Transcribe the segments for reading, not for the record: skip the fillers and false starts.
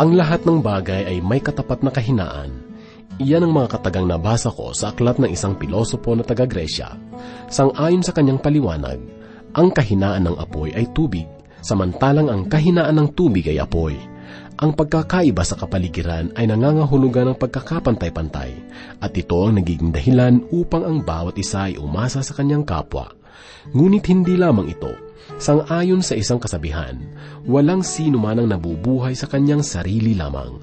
Ang lahat ng bagay ay may katapat na kahinaan. Iyan ang mga katagang nabasa ko sa aklat ng isang pilosopo na taga-Gresya. Sang-ayon sa kanyang paliwanag, ang kahinaan ng apoy ay tubig, samantalang ang kahinaan ng tubig ay apoy. Ang pagkakaiba sa kapaligiran ay nangangahulugan ng pagkakapantay-pantay, at ito ang nagiging dahilan upang ang bawat isa ay umasa sa kanyang kapwa. Ngunit hindi lamang ito. Sang-ayon sa isang kasabihan, walang sino man ang nabubuhay sa kanyang sarili lamang.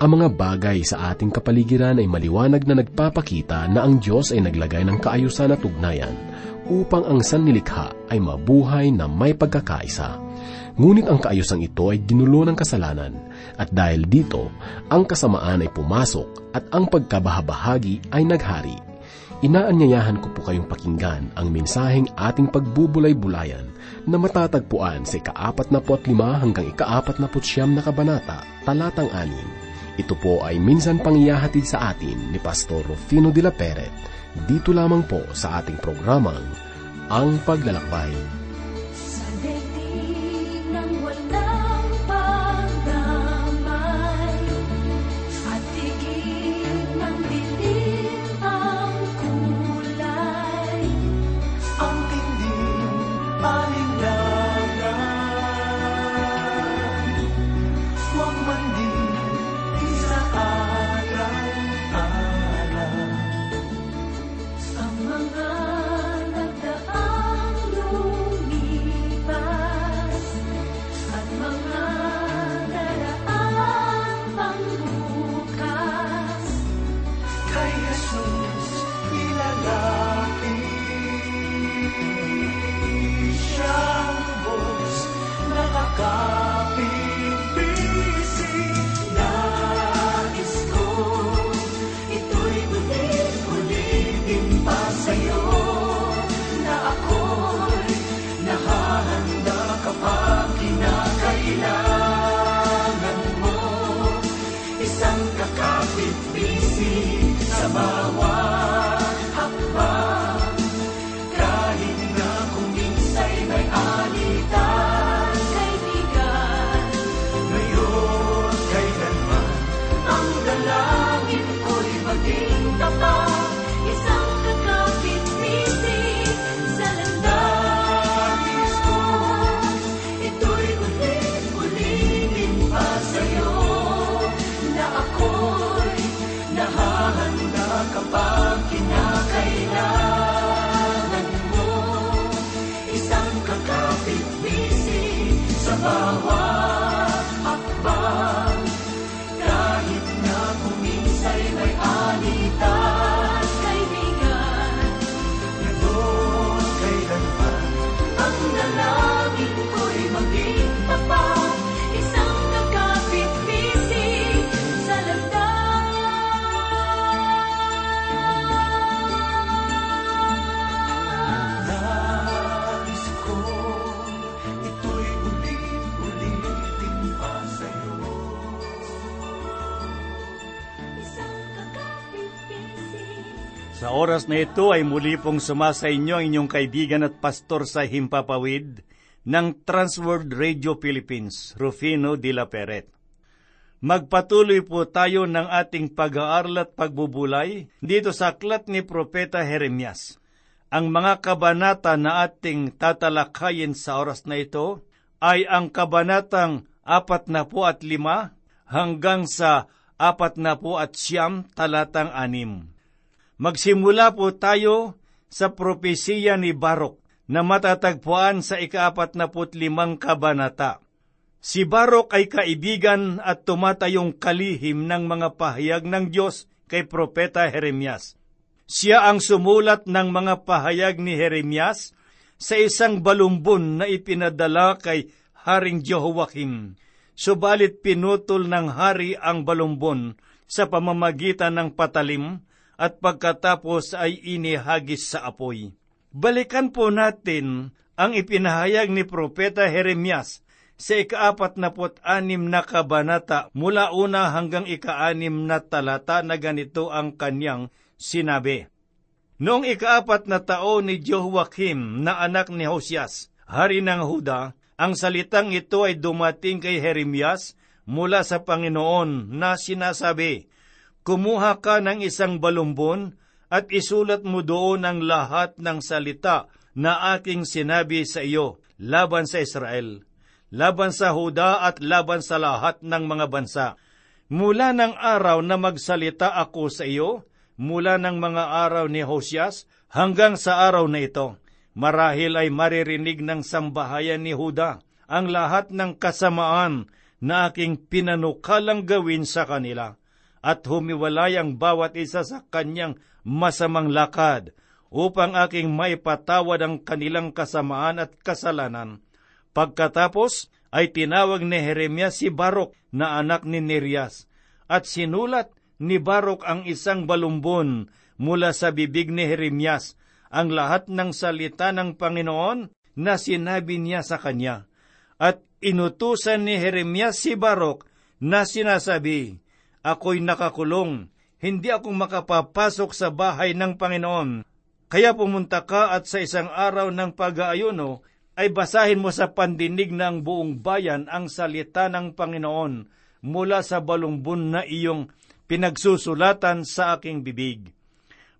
Ang mga bagay sa ating kapaligiran ay maliwanag na nagpapakita na ang Diyos ay naglagay ng kaayusan at ugnayan upang ang sanlilikha ay mabuhay na may pagkakaisa. Ngunit ang kaayusang ito ay ginulo ng kasalanan, at dahil dito, ang kasamaan ay pumasok at ang pagkabahabahagi ay naghari. Inaanyayahan ko po kayong pakinggan ang mensaheng ating pagbubulay-bulayan na matatagpuan sa 45 hanggang 49 na kabanata, talatang 6. Ito po ay minsan pangyahatid sa atin ni Pastor Rufino de la Peret, dito lamang po sa ating programang Ang Paglalakbay. Sa daigdig ng walang pagdamay, at tigil ng dilim ang kulay, ang tindig palindaran, huwag man din sa oras na ito ay muli pong sumasa inyo ang inyong kaibigan at pastor sa Himpapawid ng Transworld Radio Philippines, Rufino de la Peret. Magpatuloy po tayo ng ating pag-aaral at pagbubulay dito sa aklat ni Propeta Jeremias. Ang mga kabanata na ating tatalakayin sa oras na ito ay ang kabanatang 45 hanggang sa 49, talatang 6. Magsimula po tayo sa propesiya ni Barok na matatagpuan sa 45 kabanata. Si Barok ay kaibigan at tumatayong kalihim ng mga pahayag ng Diyos kay Propeta Jeremias. Siya ang sumulat ng mga pahayag ni Jeremias sa isang balumbon na ipinadala kay Haring Jehoiakim. Subalit pinutol ng hari ang balumbon sa pamamagitan ng patalim, at pagkatapos ay inihagis sa apoy. Balikan po natin ang ipinahayag ni Propeta Jeremias sa 46 na kabanata mula una hanggang 6 na talata na ganito ang kanyang sinabi. Noong 4 ni Jehoiakim na anak ni Josias, hari ng Huda, ang salitang ito ay dumating kay Jeremias mula sa Panginoon na sinasabi, "Kumuha ka ng isang balumbon at isulat mo doon ang lahat ng salita na aking sinabi sa iyo laban sa Israel, laban sa Huda at laban sa lahat ng mga bansa. Mula ng araw na magsalita ako sa iyo, mula ng mga araw ni Hoseas hanggang sa araw na ito, marahil ay maririnig ng sambahayan ni Huda ang lahat ng kasamaan na aking pinanukalang gawin sa kanila, at humiwalay ang bawat isa sa kanyang masamang lakad, upang aking maipatawad ang kanilang kasamaan at kasalanan." Pagkatapos ay tinawag ni Jeremias si Baruk na anak ni Nerias, at sinulat ni Baruk ang isang balumbon mula sa bibig ni Jeremias ang lahat ng salita ng Panginoon na sinabi niya sa kanya. At inutusan ni Jeremias si Baruk na sinasabi, "Ako'y nakakulong, hindi ako makapapasok sa bahay ng Panginoon, kaya pumunta ka at sa isang araw ng pag-aayuno, ay basahin mo sa pandinig ng buong bayan ang salita ng Panginoon mula sa balumbon na iyong pinagsusulatan sa aking bibig.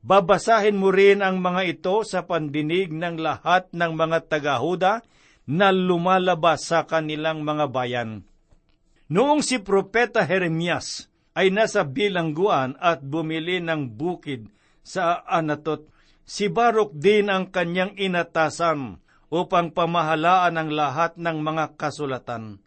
Babasahin mo rin ang mga ito sa pandinig ng lahat ng mga taga-Huda na lumalabas sa kanilang mga bayan." Noong si Propeta Jeremias ay nasa bilangguan at bumili ng bukid sa Anatot, si Baruk din ang kanyang inatasan upang pamahalaan ang lahat ng mga kasulatan.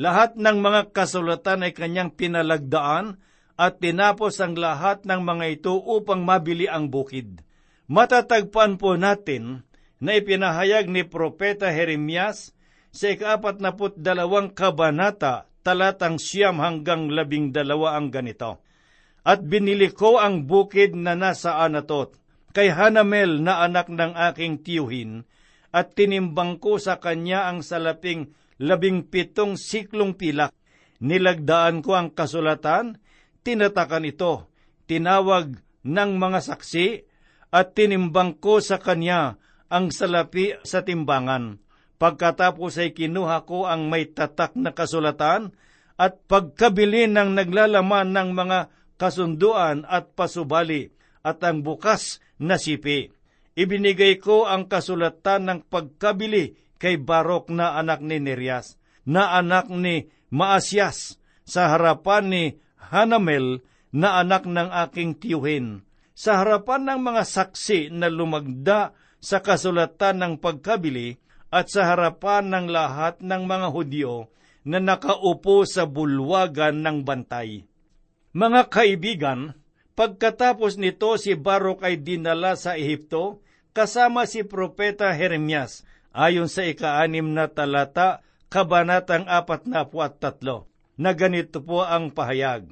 Lahat ng mga kasulatan ay kanyang pinalagdaan at tinapos ang lahat ng mga ito upang mabili ang bukid. Matatagpuan po natin na ipinahayag ni Propeta Jeremias sa 42 kabanata, talatang 9 hanggang 12 ang ganito, "At binili ko ang bukid na nasa Anatot kay Hanamel na anak ng aking tiyuhin, at tinimbang ko sa kanya ang salaping 17 siklong pilak. Nilagdaan ko ang kasulatan, tinatakan ito, tinawag ng mga saksi, at tinimbang ko sa kanya ang salapi sa timbangan. Pagkatapos ay kinuha ko ang may tatak na kasulatan, at pagkabili ng naglalaman ng mga kasunduan at pasubali, at ang bukas na sipi. Ibinigay ko ang kasulatan ng pagkabili kay Baruk na anak ni Nerias, na anak ni Maasyas, sa harapan ni Hanamel na anak ng aking tiyuhin, sa harapan ng mga saksi na lumagda sa kasulatan ng pagkabili, at sa harapan ng lahat ng mga Hudyo na nakaupo sa bulwagan ng bantay." Mga kaibigan, pagkatapos nito si Baruk ay dinala sa Ehipto kasama si Propeta Jeremias ayon sa 6 na talata, kabanatang 43, na ganito po ang pahayag.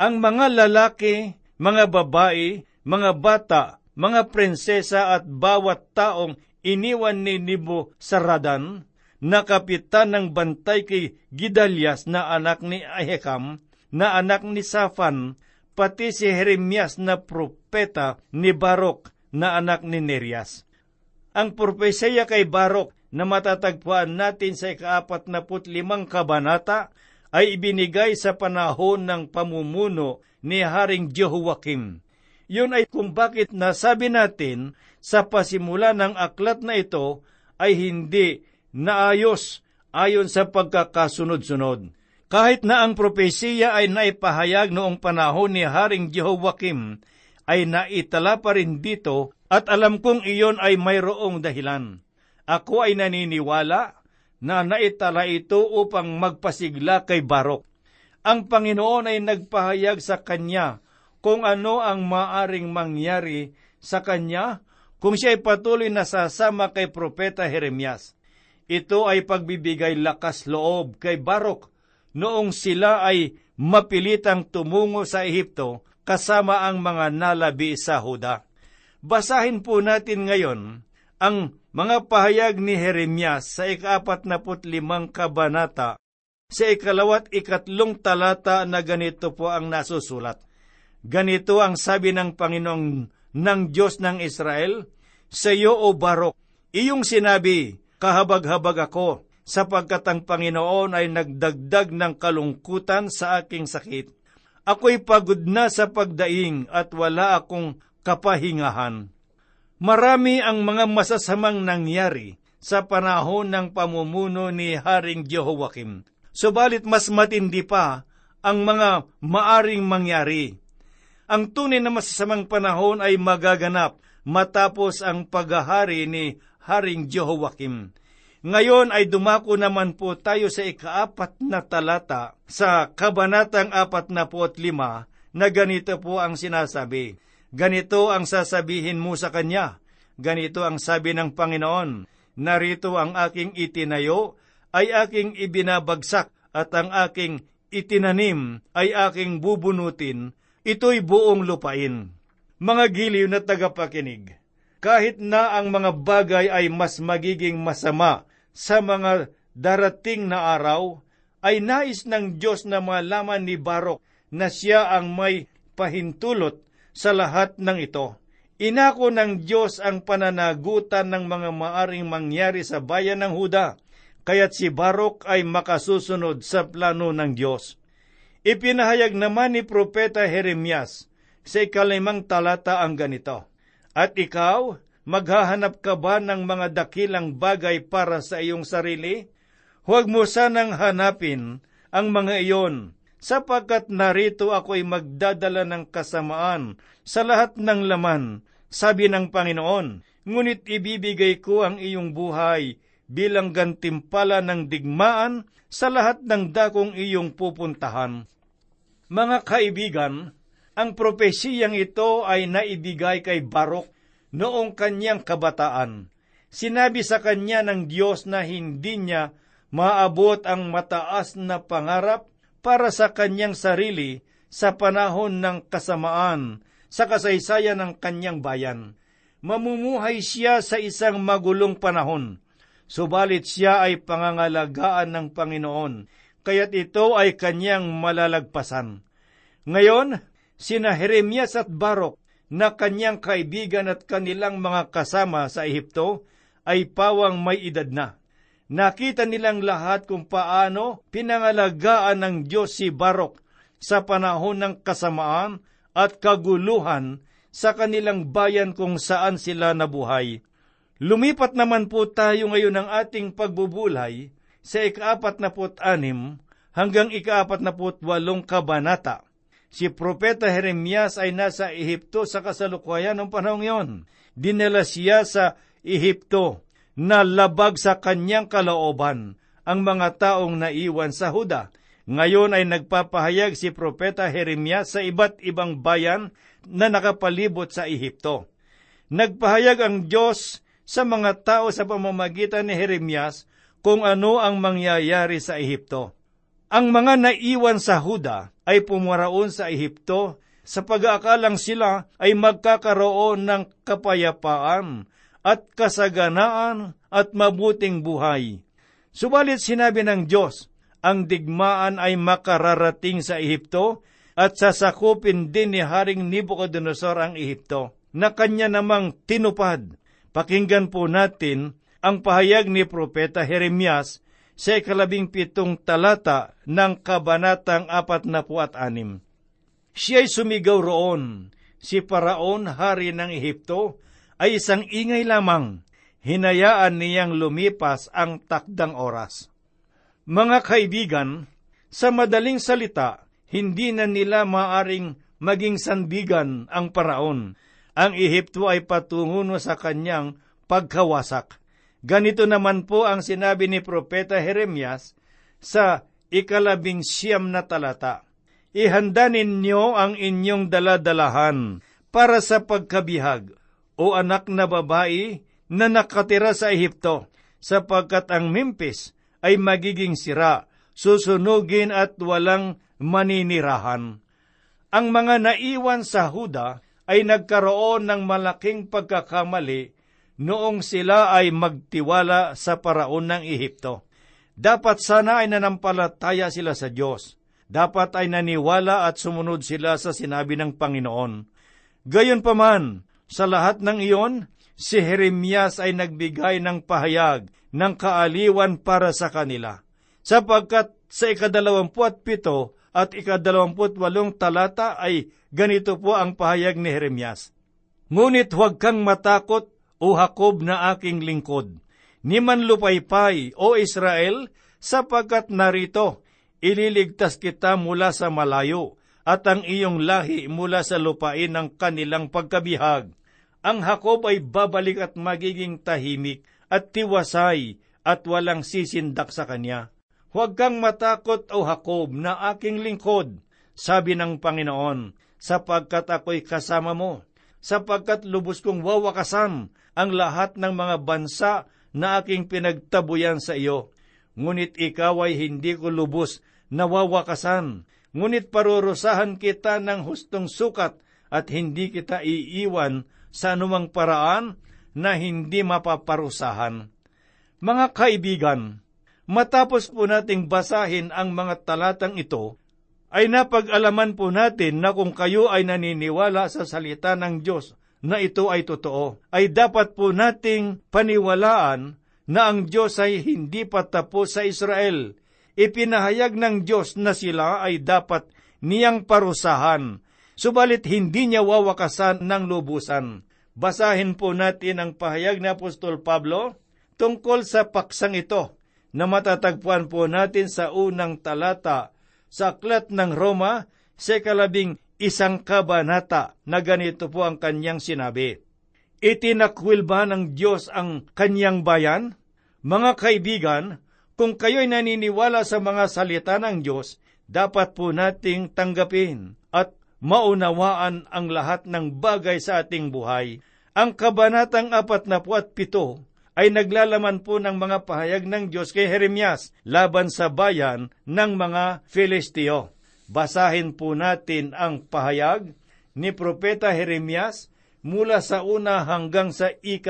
"Ang mga lalaki, mga babae, mga bata, mga prinsesa at bawat taong iniwan ni Nebuzaradan na kapitan ng bantay kay Gidalias na anak ni Ahikam, na anak ni Safan, pati si Jeremias na propeta ni Baruk na anak ni Nerias." Ang propesya kay Baruk na matatagpuan natin sa 45 kabanata ay ibinigay sa panahon ng pamumuno ni Haring Jehoiakim. Yun ay kung bakit nasabi natin sa pasimula ng aklat na ito ay hindi naayos ayon sa pagkakasunod-sunod. Kahit na ang propesya ay naipahayag noong panahon ni Haring Jehoiakim, ay naitala pa rin dito, at alam kong iyon ay mayroong dahilan. Ako ay naniniwala na naitala ito upang magpasigla kay Baruk. Ang Panginoon ay nagpahayag sa kanya kung ano ang maaring mangyari sa kanya kung siya ay patuloy na sasama kay Propeta Jeremias. Ito ay pagbibigay lakas loob kay Baruk noong sila ay mapilitang tumungo sa Ehipto kasama ang mga nalabi sa Huda. Basahin po natin ngayon ang mga pahayag ni Jeremias sa 45 kabanata, sa 2 at 3 talata, na ganito po ang nasusulat. "Ganito ang sabi ng Panginoong ng Diyos ng Israel, sa iyo, O Baruk, iyong sinabi, kahabag-habag ako, sapagkat ang Panginoon ay nagdagdag ng kalungkutan sa aking sakit. Ako'y pagod na sa pagdaing at wala akong kapahingahan. Marami ang mga masasamang nangyari sa panahon ng pamumuno ni Haring Jehoiakim. Subalit mas matindi pa ang mga maaring mangyari. Ang tunay na masasamang panahon ay magaganap matapos ang paghahari ni Haring Jehoiakim. Ngayon ay dumako naman po tayo sa 4 na talata sa kabanatang 45 na ganito po ang sinasabi. Ganito ang sasabihin mo sa kanya. Ganito ang sabi ng Panginoon. Narito ang aking itinayo ay aking ibinabagsak at ang aking itinanim ay aking bubunutin. Ito'y buong lupain. Mga giliw na tagapakinig, kahit na ang mga bagay ay mas magiging masama sa mga darating na araw, ay nais ng Diyos na malaman ni Barok na siya ang may pahintulot sa lahat ng ito. Inako ng Diyos ang pananagutan ng mga maaring mangyari sa bayan ng Huda, kaya't si Barok ay makasusunod sa plano ng Diyos. Ipinahayag naman ni Propeta Jeremias sa 5 talata ang ganito, At ikaw, maghahanap ka ba ng mga dakilang bagay para sa iyong sarili? Huwag mo sanang hanapin ang mga iyon, sapagkat narito ako'y magdadala ng kasamaan sa lahat ng laman, sabi ng Panginoon, ngunit ibibigay ko ang iyong buhay bilang gantimpala ng digmaan sa lahat ng dakong iyong pupuntahan. Mga kaibigan, ang propesiyang ito ay naibigay kay Barok noong kanyang kabataan. Sinabi sa kanya ng Diyos na hindi niya maabot ang mataas na pangarap para sa kanyang sarili sa panahon ng kasamaan sa kasaysayan ng kanyang bayan. Mamumuhay siya sa isang magulong panahon, subalit siya ay pangangalagaan ng Panginoon, kaya't ito ay kanyang malalagpasan. Ngayon, sina Jeremias at Barok na kanyang kaibigan at kanilang mga kasama sa Ehipto ay pawang may edad na. Nakita nilang lahat kung paano pinangalagaan ng Diyos si Barok sa panahon ng kasamaan at kaguluhan sa kanilang bayan kung saan sila nabuhay. Lumipat naman po tayo ngayon ng ating pagbubulay sa 46 hanggang 48 kabanata. Si Propeta Jeremias ay nasa Ehipto sa kasalukuyan ng panahong iyon. Dinala siya sa Ehipto na labag sa kanyang kalooban ang mga taong naiwan sa Huda. Ngayon ay nagpapahayag si Propeta Jeremias sa iba't ibang bayan na nakapalibot sa Ehipto. Nagpahayag ang Diyos sa mga tao sa pamamagitan ni Jeremias kung ano ang mangyayari sa Ehipto. Ang mga naiwan sa Huda ay pumaraon sa Ehipto sa pag-aakalang sila ay magkakaroon ng kapayapaan at kasaganaan at mabuting buhay. Subalit sinabi ng Diyos, ang digmaan ay makararating sa Ehipto at sasakupin din ni Haring Nebuchadnezzar ang Ehipto, na kanya namang tinupad. Pakinggan po natin ang pahayag ni Propeta Jeremias sa 17 talata ng kabanatang 46. Siya'y sumigaw roon, si Paraon, hari ng Ehipto, ay isang ingay lamang, hinayaan niyang lumipas ang takdang oras. Mga kaibigan, sa madaling salita, hindi na nila maaring maging sandigan ang Paraon. Ang Ehipto ay patungo sa kanyang pagkawasak. Ganito naman po ang sinabi ni Propeta Jeremias sa 19 na talata. Ihanda ninyo ang inyong daladalahan para sa pagkabihag, o anak na babae na nakatira sa Ehipto, sapagkat ang Memphis ay magiging sira, susunugin at walang maninirahan. Ang mga naiwan sa Huda ay nagkaroon ng malaking pagkakamali noong sila ay magtiwala sa Paraon ng Ehipto. Dapat sana ay nanampalataya sila sa Diyos. Dapat ay naniwala at sumunod sila sa sinabi ng Panginoon. Gayunpaman, sa lahat ng iyon, si Jeremias ay nagbigay ng pahayag ng kaaliwan para sa kanila, sapagkat sa 27 at 28 talata ay ganito po ang pahayag ni Jeremias. Ngunit huwag kang matakot, O Jacob na aking lingkod, ni manlupaypay, O Israel, sapagkat narito, ililigtas kita mula sa malayo, at ang iyong lahi mula sa lupain ng kanilang pagkabihag. Ang Jacob ay babalik at magiging tahimik at tiwasay at walang sisindak sa kanya. Huwag kang matakot, O Jacob, na aking lingkod, sabi ng Panginoon, sapagkat ako'y kasama mo, sapagkat lubos kong wawakasan ang lahat ng mga bansa na aking pinagtabuyan sa iyo. Ngunit ikaw ay hindi ko lubos na wawakasan, ngunit parurusahan kita ng hustong sukat at hindi kita iiwan sa anumang paraan na hindi mapaparusahan. Mga kaibigan, matapos po nating basahin ang mga talatang ito, ay napag-alaman po natin na kung kayo ay naniniwala sa salita ng Diyos na ito ay totoo, ay dapat po nating paniwalaan na ang Diyos ay hindi pa tapos sa Israel. Ipinahayag ng Diyos na sila ay dapat niyang parusahan, subalit hindi niya wawakasan ng lubusan. Basahin po natin ang pahayag ni Apostol Pablo tungkol sa paksang ito na matatagpuan po natin sa unang talata sa Aklat ng Roma sa 11 kabanata na ganito po ang kanyang sinabi. Itinakwil ba ng Diyos ang kanyang bayan? Mga kaibigan, kung kayo'y naniniwala sa mga salita ng Diyos, dapat po nating tanggapin at maunawaan ang lahat ng bagay sa ating buhay. Ang kabanatang 47 ay naglalaman po ng mga pahayag ng Diyos kay Jeremias laban sa bayan ng mga Filisteo. Basahin po natin ang pahayag ni Propeta Jeremias mula sa una hanggang sa 7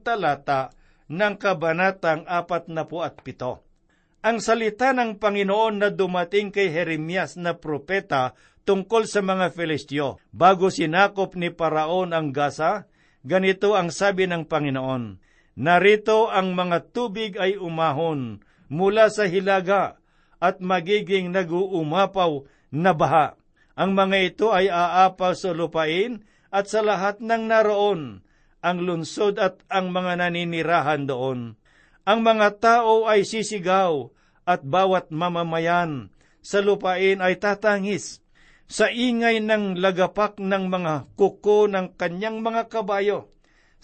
talata ng kabanatang 47. Ang salita ng Panginoon na dumating kay Jeremias na propeta tungkol sa mga Filisteo bago sinakop ni Paraon ang Gaza, ganito ang sabi ng Panginoon. Narito ang mga tubig ay umahon mula sa hilaga at magiging naguumapaw na baha. Ang mga ito ay aapaw sa lupain at sa lahat ng naroon, ang lungsod at ang mga naninirahan doon. Ang mga tao ay sisigaw at bawat mamamayan sa lupain ay tatangis sa ingay ng lagapak ng mga kuko ng kanyang mga kabayo,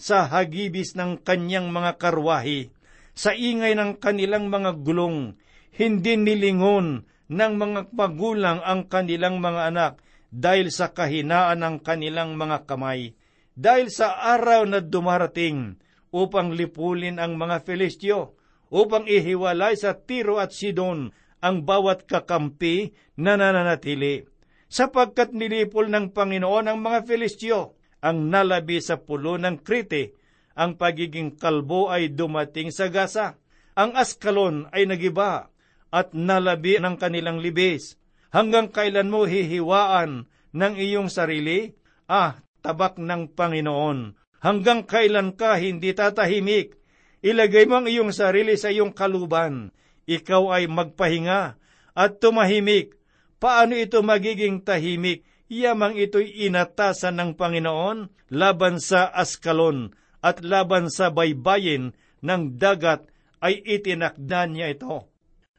sa hagibis ng kanyang mga karwahi, sa ingay ng kanilang mga gulong. Hindi nilingon ng mga magulang ang kanilang mga anak dahil sa kahinaan ng kanilang mga kamay, dahil sa araw na dumarating upang lipulin ang mga Filisteo, upang ihiwalay sa Tiro at Sidon ang bawat kakampi na nananatili, sapagkat nilipol ng Panginoon ang mga Filisteo. Ang nalabi sa pulo ng Krete, ang pagiging kalbo ay dumating sa Gaza. Ang Askalon ay nagiba at nalabi ng kanilang libis. Hanggang kailan mo hihiwaan ng iyong sarili? Ah, tabak ng Panginoon. Hanggang kailan ka hindi tatahimik? Ilagay mo ang iyong sarili sa iyong kaluban. Ikaw ay magpahinga at tumahimik. Paano ito magiging tahimik? Yamang ito'y inatasan ng Panginoon laban sa Askalon at laban sa baybayin ng dagat ay itinakda niya ito.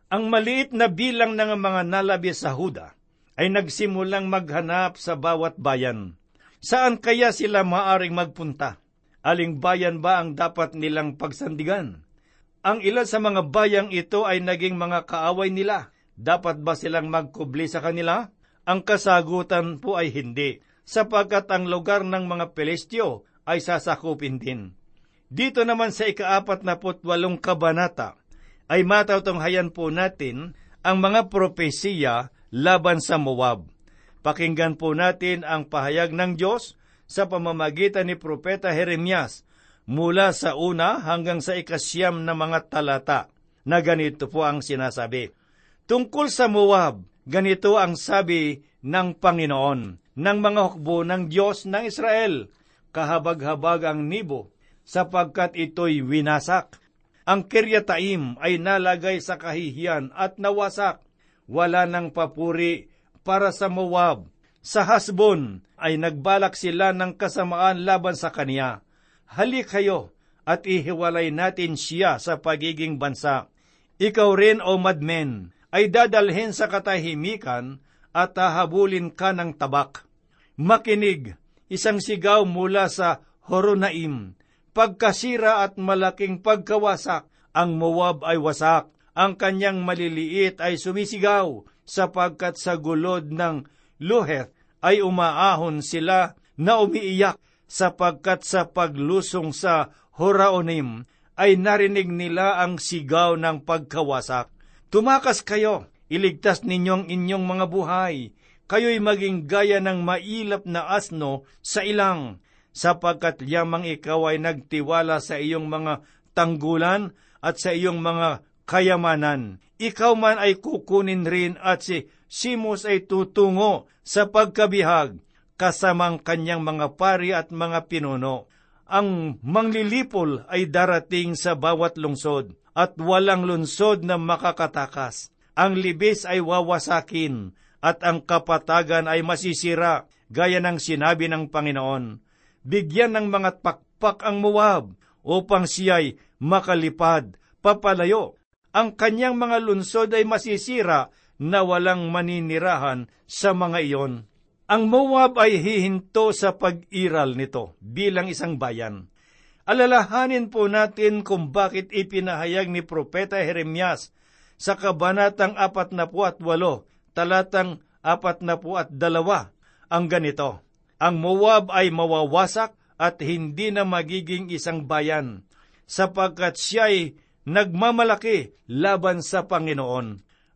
Ang maliit na bilang ng mga nalabi sa Huda ay nagsimulang maghanap sa bawat bayan. Saan kaya sila maaring magpunta? Aling bayan ba ang dapat nilang pagsandigan? Ang ilan sa mga bayang ito ay naging mga kaaway nila. Dapat ba silang magkubli sa kanila? Ang kasagutan po ay hindi, sapagkat ang lugar ng mga Filisteo ay sasakupin din. Dito naman sa 48 kabanata, ay matatunghayan po natin ang mga propesiya laban sa Moab. Pakinggan po natin ang pahayag ng Diyos sa pamamagitan ni Propeta Jeremias mula sa una hanggang sa 9 na mga talata na ganito po ang sinasabi. Tungkol sa Moab, ganito ang sabi ng Panginoon ng mga hukbo ng Diyos ng Israel. Kahabag-habag ang nibo, sapagkat ito'y winasak. Ang Kiryataim ay nalagay sa kahihiyan at nawasak. Wala ng papuri para sa Moab. Sa Hasbon ay nagbalak sila ng kasamaan laban sa kanya. Halik kayo at ihiwalay natin siya sa pagiging bansa. Ikaw rin, o madmen, ay dadalhin sa katahimikan at hahabulin ka ng tabak. Makinig, isang sigaw mula sa Horonaim. Pagkasira at malaking pagkawasak, ang Moab ay wasak. Ang kanyang maliliit ay sumisigaw, sapagkat sa gulod ng Luheth ay umaahon sila na umiiyak, sapagkat sa paglusong sa Horonaim ay narinig nila ang sigaw ng pagkawasak. Tumakas kayo, iligtas ninyong inyong mga buhay, kayo'y maging gaya ng mailap na asno sa ilang, sapagkat yamang ikaw ay nagtiwala sa iyong mga tanggulan at sa iyong mga kayamanan. Ikaw man ay kukunin rin at si Simus ay tutungo sa pagkabihag, kasamang kanyang mga pari at mga pinuno. Ang manglilipol ay darating sa bawat lungsod, at walang lungsod na makakatakas. Ang libis ay wawasakin, at ang kapatagan ay masisira, gaya ng sinabi ng Panginoon. Bigyan ng mga pakpak ang Moab, upang siya'y makalipad, papalayo. Ang kanyang mga lungsod ay masisira na walang maninirahan sa mga iyon. Ang Moab ay hihinto sa pag-iral nito bilang isang bayan. Alalahanin po natin kung bakit ipinahayag ni Propeta Jeremias sa Kabanatang 48, talatang 42, ang ganito. Ang Moab ay mawawasak at hindi na magiging isang bayan, sapagkat siya'y nagmamalaki laban sa Panginoon.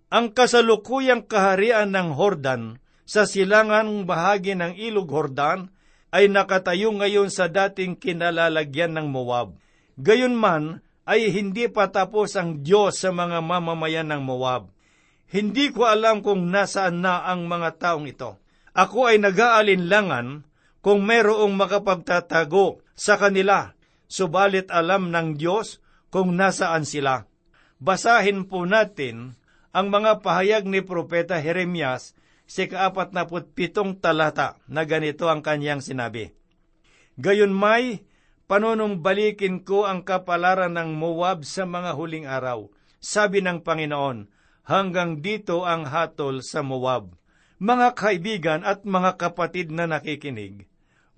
Ang kasalukuyang kaharian ng Jordan sa silangang bahagi ng Ilog Jordan ay nakatayo ngayon sa dating kinalalagyan ng Moab. Gayunman ay hindi pa tapos ang Diyos sa mga mamamayan ng Moab. Hindi ko alam kung nasaan na ang mga taong ito. Ako ay nag-aalinlangan kung mayroong makapagtatago sa kanila, subalit alam ng Diyos kung nasaan sila. Basahin po natin ang mga pahayag ni Propeta Jeremias sa 47 talata na ganito ang kanyang sinabi. Gayunmay, panunumbalikin ko ang kapalaran ng Moab sa mga huling araw, sabi ng Panginoon, hanggang dito ang hatol sa Moab. Mga kaibigan at mga kapatid na nakikinig,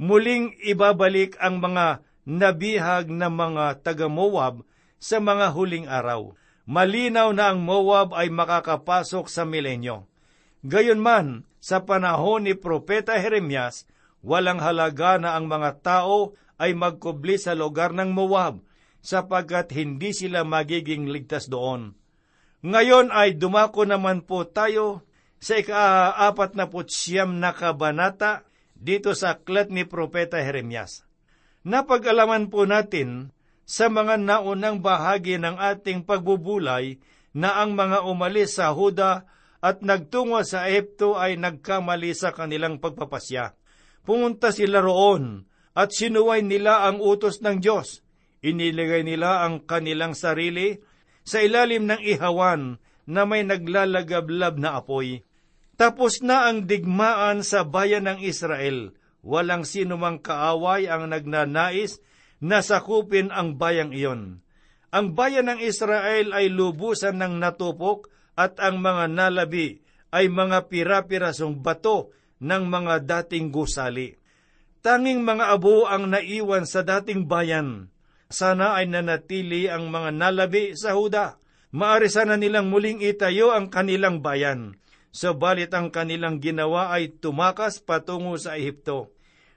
muling ibabalik ang mga nabihag na mga taga-Moab sa mga huling araw. Malinaw na ang Moab ay makakapasok sa milenyo. Gayunman, sa panahon ni Propeta Jeremias, walang halaga na ang mga tao ay magkubli sa lugar ng Moab, sapagkat hindi sila magiging ligtas doon. Ngayon ay dumako naman po tayo sa 49 na kabanata dito sa aklat ni Propeta Jeremias. Napag-alaman po natin sa mga naunang bahagi ng ating pagbubulay na ang mga umalis sa Huda at nagtungo sa Ehipto ay nagkamali sa kanilang pagpapasya. Pumunta sila roon at sinuway nila ang utos ng Diyos. Iniligay nila ang kanilang sarili sa ilalim ng ihawan na may naglalagablab na apoy. Tapos na ang digmaan sa bayan ng Israel. Walang sinumang kaaway ang nagnanais nasakupin ang bayang iyon. Ang bayan ng Israel ay lubusan ng natupok at ang mga nalabi ay mga pira-pirasong bato ng mga dating gusali. Tanging mga abo ang naiwan sa dating bayan. Sana ay nanatili ang mga nalabi sa Huda. Maari sana nilang muling itayo ang kanilang bayan. Subalit ang kanilang ginawa ay tumakas patungo sa Ehipto.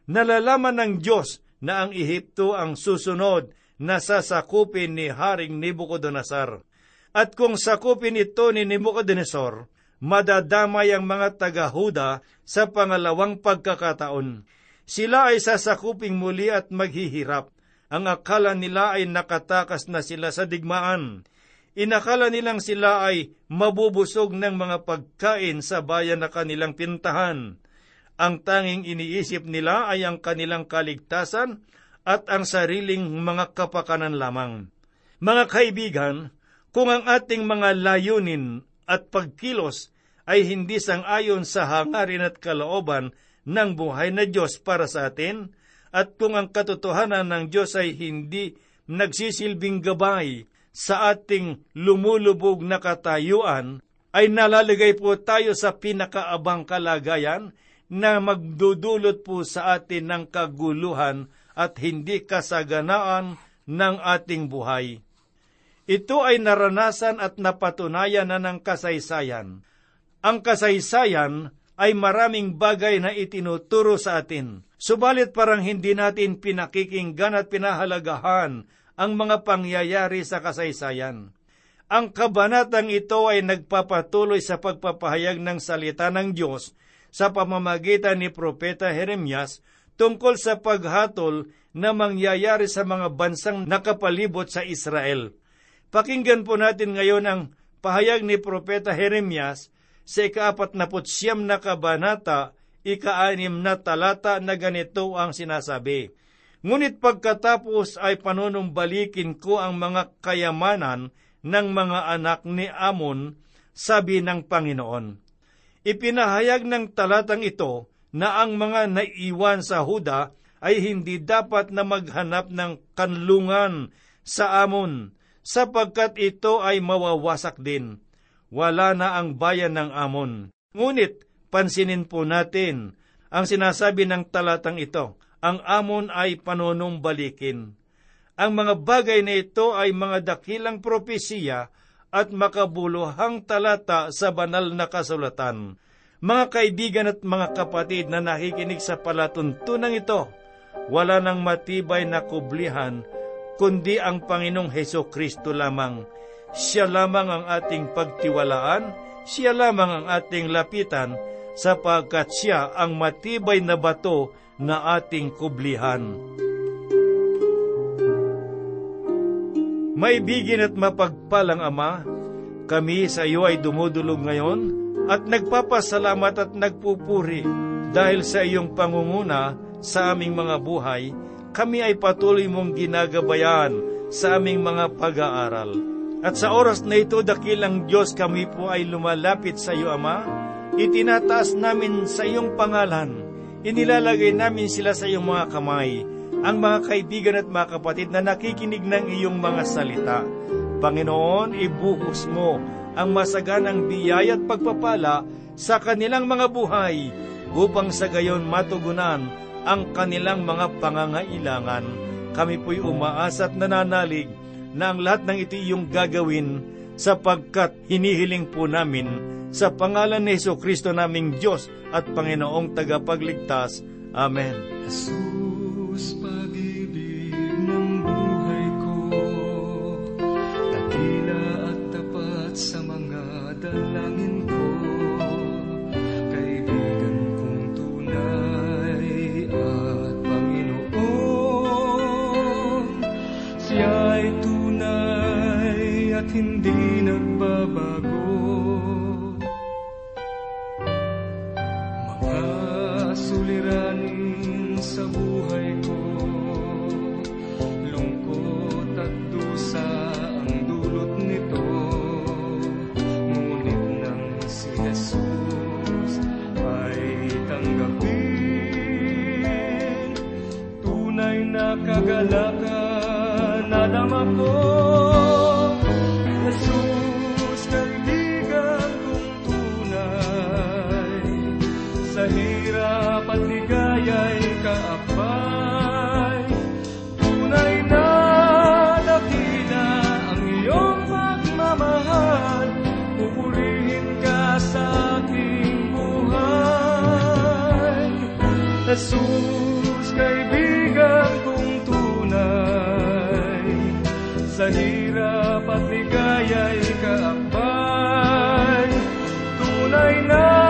Nalalaman ng Diyos na ang Ehipto ang susunod na sasakupin ni Haring Nebuchadnezzar. At kung sakupin ito ni Nebuchadnezzar, madadamay ang mga taga-Huda sa pangalawang pagkakataon. Sila ay sasakupin muli at maghihirap. Ang akala nila ay nakatakas na sila sa digmaan. Inakala nilang sila ay mabubusog ng mga pagkain sa bayan na kanilang pintahan. Ang tanging iniisip nila ay ang kanilang kaligtasan at ang sariling mga kapakanan lamang. Mga kaibigan, kung ang ating mga layunin at pagkilos ay hindi sang-ayon sa hangarin at kalooban ng buhay na Diyos para sa atin, at kung ang katotohanan ng Diyos ay hindi nagsisilbing gabay sa ating lumulubog na katayuan, ay nalalagay po tayo sa pinakaabang kalagayan na magdudulot po sa atin ng kaguluhan at hindi kasaganaan ng ating buhay. Ito ay naranasan at napatunayan na ng kasaysayan. Ang kasaysayan ay maraming bagay na itinuturo sa atin, subalit parang hindi natin pinakikinggan at pinahalagahan ang mga pangyayari sa kasaysayan. Ang kabanatang ito ay nagpapatuloy sa pagpapahayag ng salita ng Diyos sa pamamagitan ni Propeta Jeremias tungkol sa paghatol na mangyayari sa mga bansang nakapalibot sa Israel. Pakinggan po natin ngayon ang pahayag ni Propeta Jeremias sa 49 na kabanata, 6 na talata na ganito ang sinasabi. Ngunit pagkatapos ay panunumbalikin ko ang mga kayamanan ng mga anak ni Amon, sabi ng Panginoon. Ipinahayag ng talatang ito na ang mga naiwan sa Huda ay hindi dapat na maghanap ng kanlungan sa Amon, sapagkat ito ay mawawasak din. Wala na ang bayan ng Amon. Ngunit, pansinin po natin ang sinasabi ng talatang ito. Ang Amon ay panunumbalikin. Ang mga bagay na ito ay mga dakilang propesiya at makabuluhang talata sa banal na kasulatan. Mga kaibigan at mga kapatid na nakikinig sa palatuntunang ito, wala nang matibay na kublihan kundi ang Panginoong Hesukristo lamang. Siya lamang ang ating pagtiwalaan, siya lamang ang ating lapitan, sapagkat siya ang matibay na bato na ating kublihan. Maibigin at mapagpalang Ama, kami sa iyo ay dumudulog ngayon at nagpapasalamat at nagpupuri dahil sa iyong pangunguna sa aming mga buhay. Kami ay patuloy mong ginagabayan sa aming mga pag-aaral. At sa oras na ito, dakilang Diyos, kami po ay lumalapit sa iyo, Ama. Itinataas namin sa iyong pangalan. Inilalagay namin sila sa iyong mga kamay, ang mga kaibigan at mga kapatid na nakikinig ng iyong mga salita. Panginoon, ibuhos mo ang masaganang biyaya at pagpapala sa kanilang mga buhay upang sa gayon matugunan ang kanilang mga pangangailangan. Kami po'y umaasa at nananalig na ang lahat ng ito iyong gagawin, sapagkat hinihiling po namin sa pangalan ni Hesukristo naming Diyos at Panginoong Tagapagligtas. Amen. Jesus, pag-ibig ng buhay ko, dakila at tapat sa mga dalangin ko, kaibigan kong tunay at Panginoon. Siya ay tunay at hindi nagbabago. Mga suliranin sa buhay ko, lungkot at dusa ang dulot nito, ngunit nang si Jesus ay tanggapin, tunay na kagalakan na dama ko. Jesus, kaibigan kong tunay, sa hirap at ligaya'y kaapay, tunay na dakila ang iyong pagmamahal, pupurihin ka sa aking buhay. Jesus, kaibigan kong tunay, sa hirap at ligaya'y kaapay, tunay na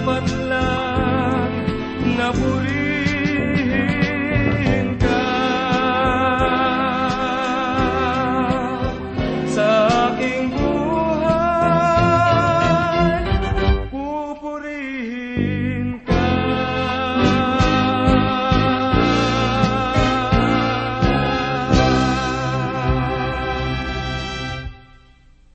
dapat lang na